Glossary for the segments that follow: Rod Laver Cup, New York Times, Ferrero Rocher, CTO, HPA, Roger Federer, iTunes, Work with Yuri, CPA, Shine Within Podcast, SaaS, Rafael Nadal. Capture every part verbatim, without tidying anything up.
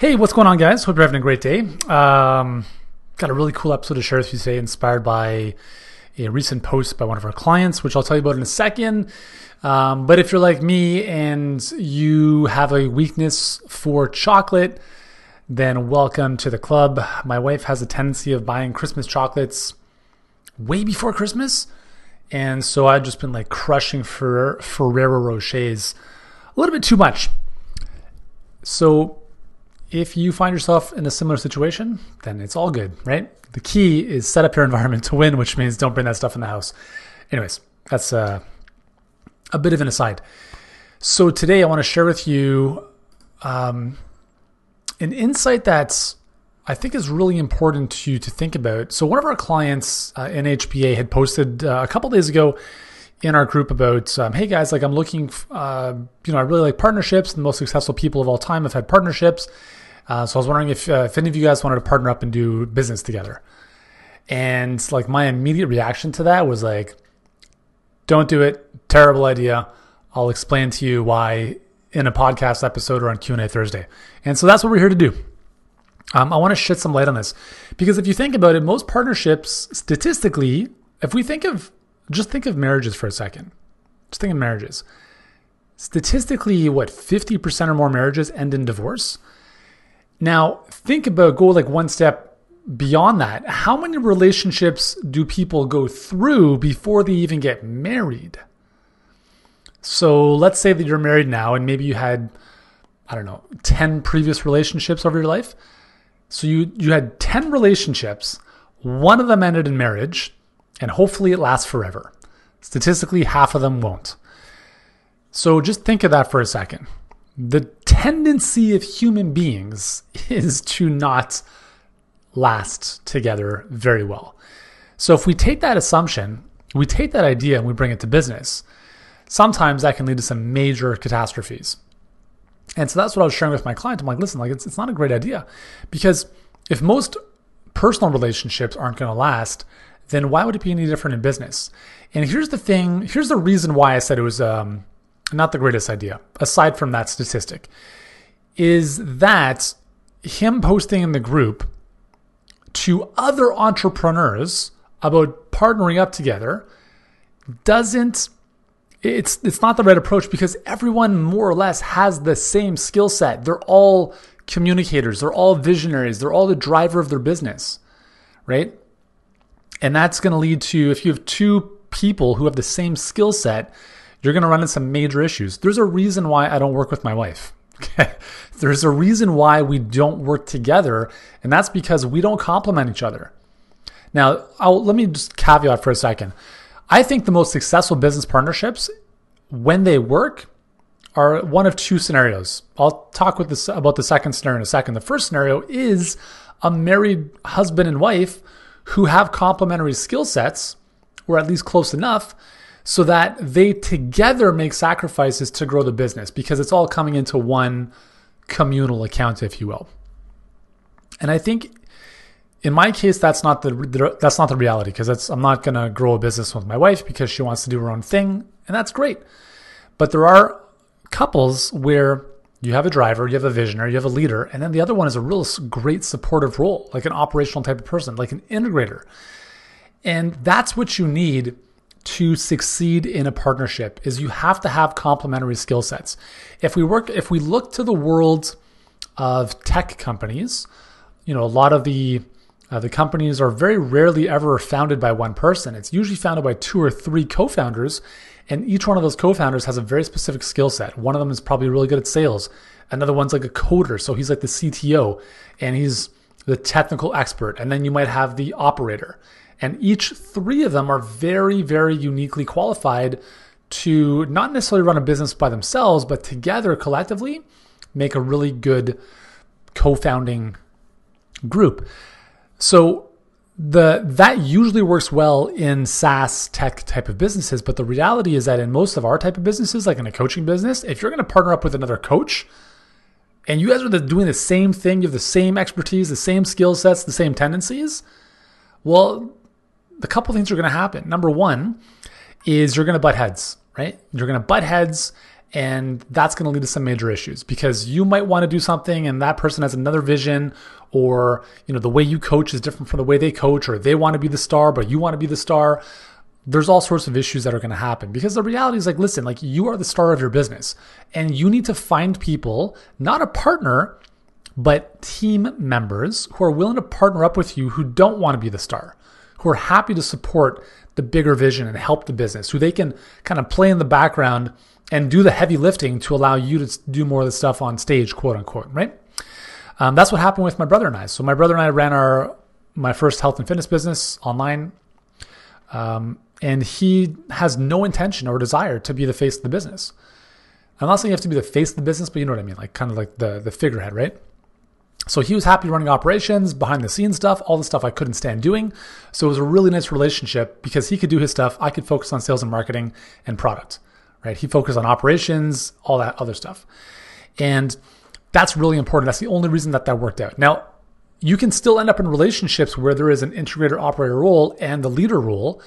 Hey, what's going on, guys? Hope you're having a great day. Um, got a really cool episode to share with you today, inspired by a recent post by one of our clients, which I'll tell you about in a second. Um, but if you're like me and you have a weakness for chocolate, then welcome to the club. My wife has a tendency of buying Christmas chocolates way before Christmas. And so I've just been like crushing Fer- Ferrero Rochers a little bit too much. So if you find yourself in a similar situation, then it's all good, right? The key is set up your environment to win, which means don't bring that stuff in the house. Anyways, that's a, a bit of an aside. So today I want to share with you um, an insight that I think is really important to you to think about. So one of our clients uh, in H P A had posted uh, a couple days ago in our group about, um, hey guys, like I'm looking, uh, you know, I really like partnerships. The most successful people of all time have had partnerships. Uh, so I was wondering if, uh, if any of you guys wanted to partner up and do business together. And like my immediate reaction to that was like, don't do it. Terrible idea. I'll explain to you why in a podcast episode or on Q and A Thursday. And so that's what we're here to do. Um, I want to shed some light on this because if you think about it, most partnerships statistically, if we think of, just think of marriages for a second, just think of marriages. Statistically, what, fifty percent or more marriages end in divorce? Now, think about, go like one step beyond that. How many relationships do people go through before they even get married? So let's say that you're married now and maybe you had, I don't know, ten previous relationships over your life. So you, you had ten relationships, one of them ended in marriage, and hopefully it lasts forever. Statistically, half of them won't. So just think of that for a second. The tendency of human beings is to not last together very well. So if we take that assumption, we take that idea and we bring it to business, sometimes that can lead to some major catastrophes. And so that's what I was sharing with my client. I'm like, listen, like it's it's not a great idea because if most personal relationships aren't going to last, then why would it be any different in business? And here's the thing, here's the reason why I said it was um, not the greatest idea, aside from that statistic, is that him posting in the group to other entrepreneurs about partnering up together doesn't, it's it's not the right approach because everyone more or less has the same skill set. They're all communicators, they're all visionaries, they're all the driver of their business, right? And that's going to lead to, if you have two people who have the same skill set, you're going to run into some major issues. There's a reason why I don't work with my wife. Okay? There's a reason why we don't work together, and that's because we don't complement each other. Now, I'll, let me just caveat for a second. I think the most successful business partnerships, when they work, are one of two scenarios. I'll talk with this about the second scenario in a second. The first scenario is a married husband and wife who have complementary skill sets, or at least close enough, so that they together make sacrifices to grow the business because it's all coming into one communal account, if you will. And I think in my case, that's not the that's not the reality because that's, I'm not going to grow a business with my wife because she wants to do her own thing, and that's great. But there are couples where you have a driver, you have a visionary, you have a leader, and then the other one is a real great supportive role, like an operational type of person, like an integrator. And that's what you need to succeed in a partnership is you have to have complementary skill sets. If we work, if we look to the world of tech companies, you know, a lot of the uh, the companies are very rarely ever founded by one person. It's usually founded by two or three co-founders. And each one of those co-founders has a very specific skill set. One of them is probably really good at sales. Another one's like a coder. So he's like the C T O and he's the technical expert. And then you might have the operator. And each three of them are very, very uniquely qualified to not necessarily run a business by themselves, but together collectively make a really good co-founding group. So The that usually works well in SaaS tech type of businesses, but the reality is that in most of our type of businesses, like in a coaching business, if you're going to partner up with another coach and you guys are doing the same thing, you have the same expertise, the same skill sets, the same tendencies, well, a couple things are going to happen. Number one is you're going to butt heads, right? You're going to butt heads And that's going to lead to some major issues, because you might want to do something and that person has another vision, or you know the way you coach is different from the way they coach, or they want to be the star, but you want to be the star. There's all sorts of issues that are going to happen, because the reality is like, listen, like you are the star of your business and you need to find people, not a partner, but team members who are willing to partner up with you, who don't want to be the star, who are happy to support the bigger vision and help the business, who they can kind of play in the background and do the heavy lifting to allow you to do more of the stuff on stage, quote unquote, right? Um, that's what happened with my brother and I. So my brother and I ran our my first health and fitness business online, um, and he has no intention or desire to be the face of the business. I'm not saying you have to be the face of the business, but you know what I mean, like kind of like the the figurehead, right? So he was happy running operations, behind the scenes stuff, all the stuff I couldn't stand doing. So it was a really nice relationship, because he could do his stuff, I could focus on sales and marketing and product, right? He focused on operations, all that other stuff. And that's really important. That's the only reason that that worked out. Now, you can still end up in relationships where there is an integrator operator role and the leader role,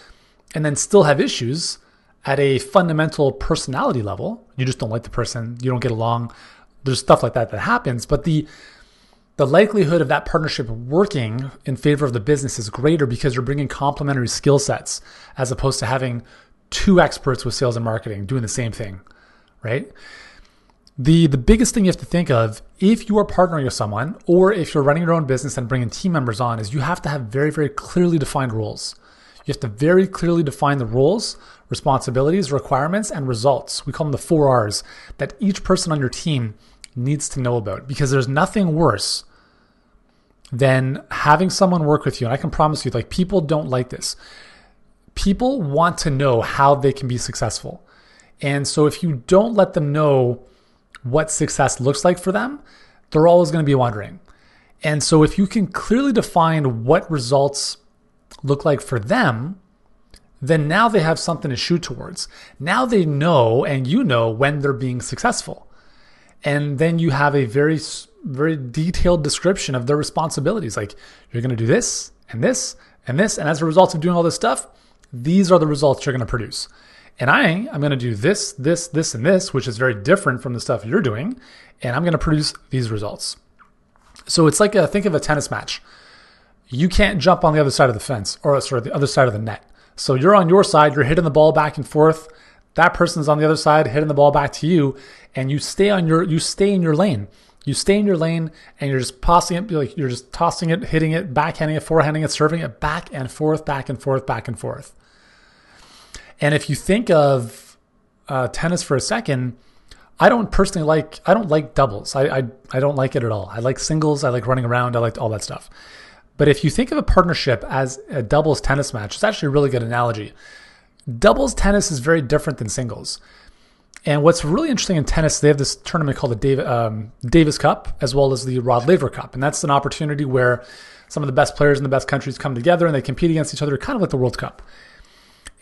and then still have issues at a fundamental personality level. You just don't like the person, you don't get along. There's stuff like that that happens, but the The likelihood of that partnership working in favor of the business is greater, because you're bringing complementary skill sets, as opposed to having two experts with sales and marketing doing the same thing, right? The, the biggest thing you have to think of if you are partnering with someone, or if you're running your own business and bringing team members on, is you have to have very, very clearly defined roles. You have to very clearly define the roles, responsibilities, requirements, and results. We call them the four R's that each person on your team needs to know about, because there's nothing worse than having someone work with you. And I can promise you, like, people don't like this. People want to know how they can be successful. And so if you don't let them know what success looks like for them, they're always going to be wondering. And so if you can clearly define what results look like for them, then now they have something to shoot towards. Now they know, and you know, when they're being successful. And then you have a very, very detailed description of their responsibilities. Like, you're going to do this and this and this. And as a result of doing all this stuff, these are the results you're going to produce. And I am going to do this, this, this, and this, which is very different from the stuff you're doing. And I'm going to produce these results. So it's like, a, think of a tennis match. You can't jump on the other side of the fence, or sort of the other side of the net. So you're on your side, you're hitting the ball back and forth. That person's on the other side hitting the ball back to you, and you stay on your, you stay in your lane. You stay in your lane, and you're just tossing it, like you're just tossing it, hitting it, backhanding it, forehanding it, serving it back and forth, back and forth, back and forth. And if you think of uh, tennis for a second, I don't personally like, I don't like doubles. I, I I don't like it at all. I like singles. I like running around. I like all that stuff. But if you think of a partnership as a doubles tennis match, it's actually a really good analogy. Doubles tennis is very different than singles. And what's really interesting in tennis, they have this tournament called the Dav- um, Davis Cup, as well as the Rod Laver Cup. And that's an opportunity where some of the best players in the best countries come together and they compete against each other, kind of like the World Cup.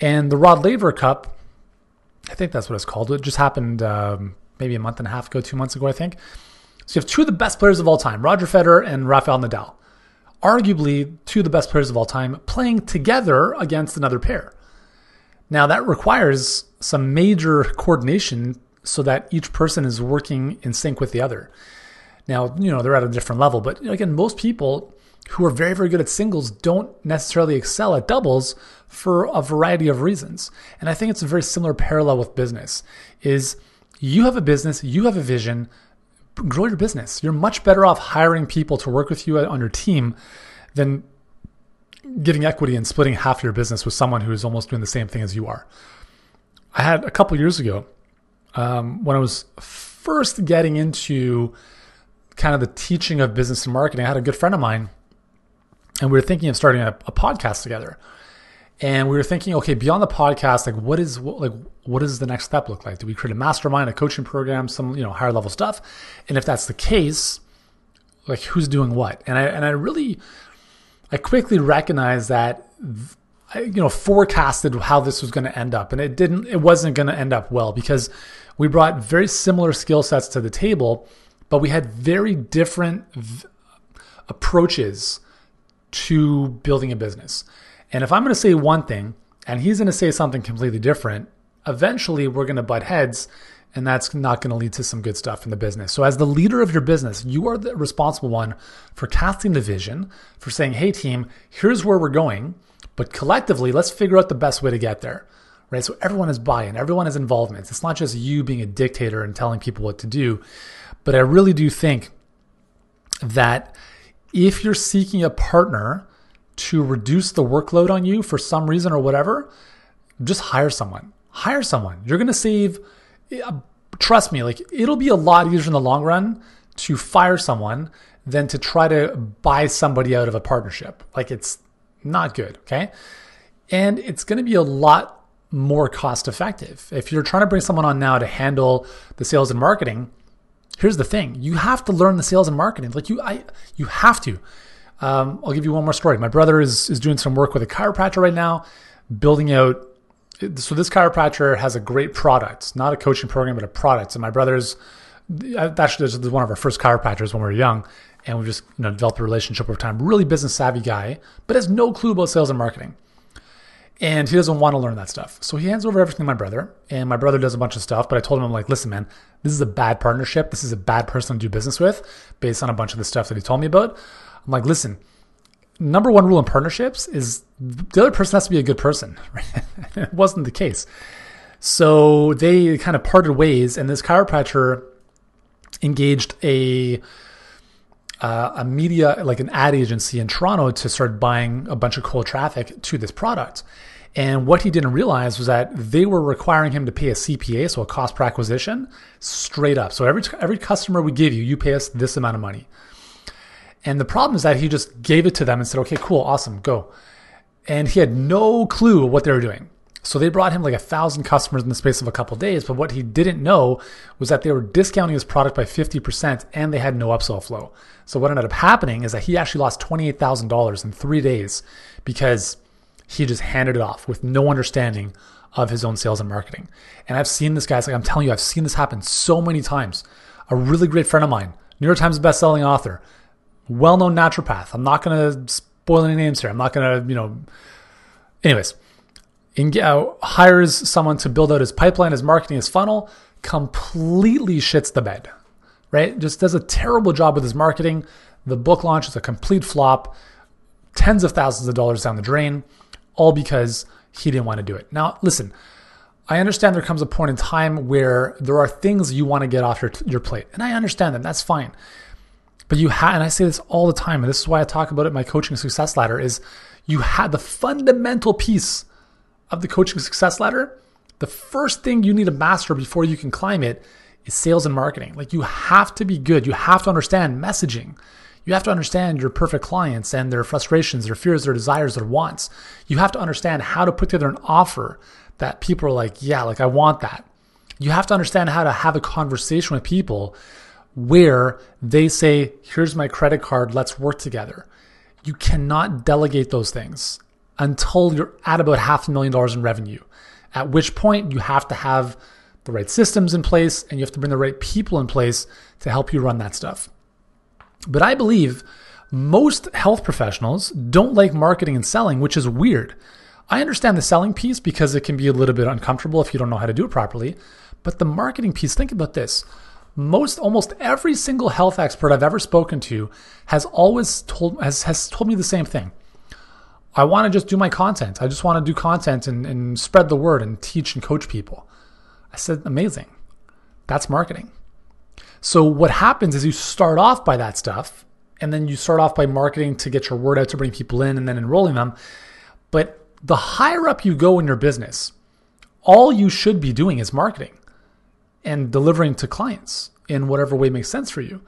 And the Rod Laver Cup, I think that's what it's called. It just happened um, maybe a month and a half ago, two months ago, I think. So you have two of the best players of all time, Roger Federer and Rafael Nadal. Arguably two of the best players of all time playing together against another pair. Now that requires some major coordination so that each person is working in sync with the other. Now, you know, they're at a different level, but again, most people who are very, very good at singles don't necessarily excel at doubles for a variety of reasons. And I think it's a very similar parallel with business. Is you have a business, you have a vision, grow your business. You're much better off hiring people to work with you on your team than giving equity and splitting half your business with someone who is almost doing the same thing as you are. I had a couple years ago, um, when I was first getting into kind of the teaching of business and marketing, I had a good friend of mine, and we were thinking of starting a, a podcast together. And we were thinking, okay, beyond the podcast, like what is what, like what does the next step look like? Do we create a mastermind, a coaching program, some you know higher level stuff? And if that's the case, like who's doing what? And I and I really. I quickly recognized that I, you know, forecasted how this was going to end up, and it didn't. It wasn't going to end up well, because we brought very similar skill sets to the table, but we had very different v- approaches to building a business. And if I'm going to say one thing, and he's going to say something completely different, eventually we're going to butt heads, And that's not going to lead to some good stuff in the business. So as the leader of your business, you are the responsible one for casting the vision, for saying, hey team, here's where we're going, but collectively, let's figure out the best way to get there, right? So everyone has buy-in, everyone has involvement. It's not just you being a dictator and telling people what to do. But I really do think that if you're seeking a partner to reduce the workload on you for some reason or whatever, just hire someone, hire someone. You're going to save... Trust me, like it'll be a lot easier in the long run to fire someone than to try to buy somebody out of a partnership. Like it's not good, okay? And it's going to be a lot more cost effective. If you're trying to bring someone on now to handle the sales and marketing, here's the thing. You have to learn the sales and marketing. Like you I, you have to. Um, I'll give you one more story. My brother is is doing some work with a chiropractor right now, building out. So this chiropractor has a great product, not a coaching program, but a product. And my brother's, actually this is one of our first chiropractors when we were young, and we just you know, developed a relationship over time. Really business savvy guy, but has no clue about sales and marketing. And he doesn't want to learn that stuff. So he hands over everything to my brother, and my brother does a bunch of stuff, but I told him, I'm like, listen, man, this is a bad partnership. This is a bad person to do business with based on a bunch of the stuff that he told me about. I'm like, listen, number one rule in partnerships is the other person has to be a good person. It wasn't the case. So they kind of parted ways, and this chiropractor engaged a uh, a media, like an ad agency in Toronto, to start buying a bunch of cold traffic to this product. And what he didn't realize was that they were requiring him to pay a C P A, so a cost per acquisition, straight up. So every every customer we give you, you pay us this amount of money. And the problem is that he just gave it to them and said, okay, cool, awesome, go. And he had no clue what they were doing. So they brought him like a thousand customers in the space of a couple of days. But what he didn't know was that they were discounting his product by fifty percent and they had no upsell flow. So what ended up happening is that he actually lost twenty-eight thousand dollars in three days because he just handed it off with no understanding of his own sales and marketing. And I've seen this, guys, like I'm telling you, I've seen this happen so many times. A really great friend of mine, New York Times best-selling author, well-known naturopath. I'm not going to spoil any names here. I'm not going to, you know, anyways, in, uh, hires someone to build out his pipeline, his marketing, his funnel, completely shits the bed, right? Just does a terrible job with his marketing. The book launch is a complete flop, tens of thousands of dollars down the drain, all because he didn't want to do it. Now, listen, I understand there comes a point in time where there are things you want to get off your, your plate. And I understand that. That's fine. But you have, and I say this all the time, and this is why I talk about it in my coaching success ladder, is you have the fundamental piece of the coaching success ladder. The first thing you need to master before you can climb it is sales and marketing. Like you have to be good. You have to understand messaging. You have to understand your perfect clients and their frustrations, their fears, their desires, their wants. You have to understand how to put together an offer that people are like, yeah, like I want that. You have to understand how to have a conversation with people where they say, here's my credit card, let's work together. You cannot delegate those things until you're at about half a million dollars in revenue, at which point you have to have the right systems in place and you have to bring the right people in place to help you run that stuff. But I believe most health professionals don't like marketing and selling, which is weird. I understand the selling piece because it can be a little bit uncomfortable if you don't know how to do it properly, but the marketing piece, think about this. Most, almost every single health expert I've ever spoken to has always told has, has told me the same thing. I want to just do my content. I just want to do content and, and spread the word and teach and coach people. I said, amazing. That's marketing. So what happens is you start off by that stuff, and then you start off by marketing to get your word out, to bring people in, and then enrolling them. But the higher up you go in your business, all you should be doing is marketing and delivering to clients in whatever way makes sense for you.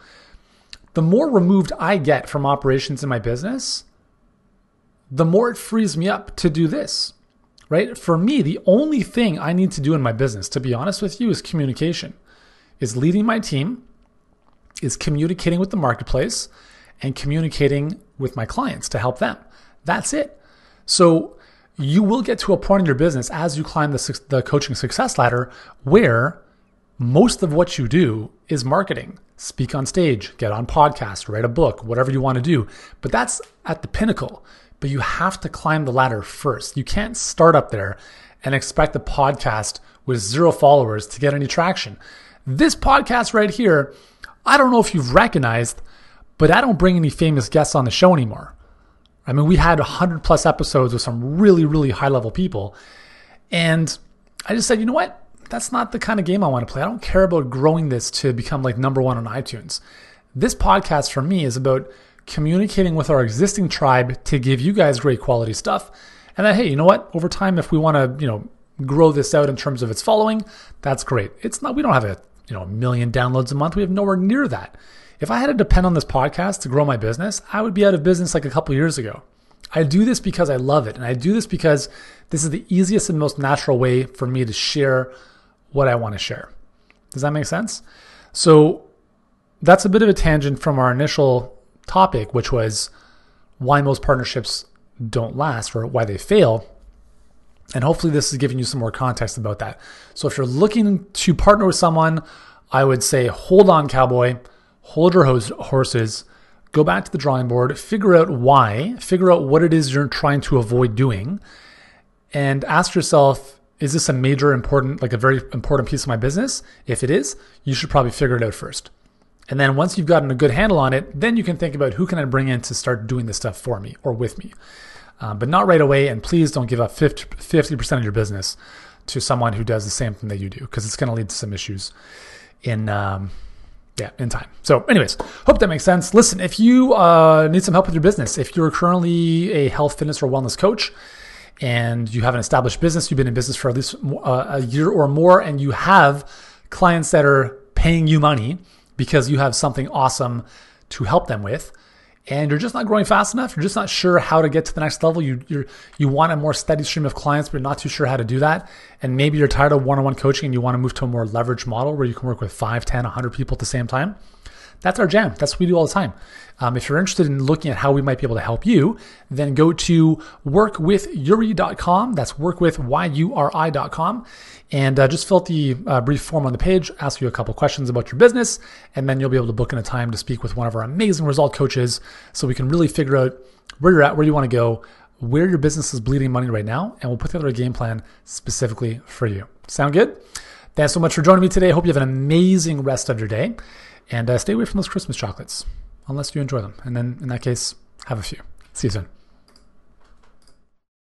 The more removed I get from operations in my business, the more it frees me up to do this, right? For me, the only thing I need to do in my business, to be honest with you, is communication, is leading my team, is communicating with the marketplace, and communicating with my clients to help them. That's it. So you will get to a point in your business as you climb the, the coaching success ladder where most of what you do is marketing. Speak on stage, get on podcast, write a book, whatever you want to do. But that's at the pinnacle. But you have to climb the ladder first. You can't start up there and expect the podcast with zero followers to get any traction. This podcast right here, I don't know if you've recognized, but I don't bring any famous guests on the show anymore. I mean, we had one hundred plus episodes with some really, really high-level people. And I just said, you know what? That's not the kind of game I want to play. I don't care about growing this to become like number one on iTunes. This podcast for me is about communicating with our existing tribe to give you guys great quality stuff. And then, hey, you know what? Over time, if we want to, you know, grow this out in terms of its following, that's great. It's not, we don't have a, you know, a million downloads a month. We have nowhere near that. If I had to depend on this podcast to grow my business, I would be out of business like a couple years ago. I do this because I love it. And I do this because this is the easiest and most natural way for me to share what I want to share. Does that make sense? So that's a bit of a tangent from our initial topic, which was why most partnerships don't last or why they fail. And hopefully this is giving you some more context about that. So if you're looking to partner with someone, I would say, hold on, cowboy, hold your horses, go back to the drawing board, figure out why, figure out what it is you're trying to avoid doing, and ask yourself, is this a major important, like a very important piece of my business? If it is, you should probably figure it out first. And then once you've gotten a good handle on it, then you can think about who can I bring in to start doing this stuff for me or with me. Um, but not right away, and please don't give up fifty percent of your business to someone who does the same thing that you do, because it's going to lead to some issues in um, yeah, in time. So anyways, hope that makes sense. Listen, if you uh, need some help with your business, if you're currently a health, fitness, or wellness coach, and you have an established business, you've been in business for at least uh, a year or more, and you have clients that are paying you money because you have something awesome to help them with, and you're just not growing fast enough, you're just not sure how to get to the next level, you you're, you want a more steady stream of clients, but you're not too sure how to do that, and maybe you're tired of one-on-one coaching and you want to move to a more leveraged model where you can work with five, ten, one hundred people at the same time, that's our jam. That's what we do all the time. Um, if you're interested in looking at how we might be able to help you, then go to work with yuri dot com. That's work with yuri dot com. And uh, just fill out the uh, brief form on the page, ask you a couple questions about your business, and then you'll be able to book in a time to speak with one of our amazing result coaches so we can really figure out where you're at, where you want to go, where your business is bleeding money right now, and we'll put together a game plan specifically for you. Sound good? Thanks so much for joining me today. I hope you have an amazing rest of your day. And uh, stay away from those Christmas chocolates, unless you enjoy them. And then in that case, have a few. See you soon.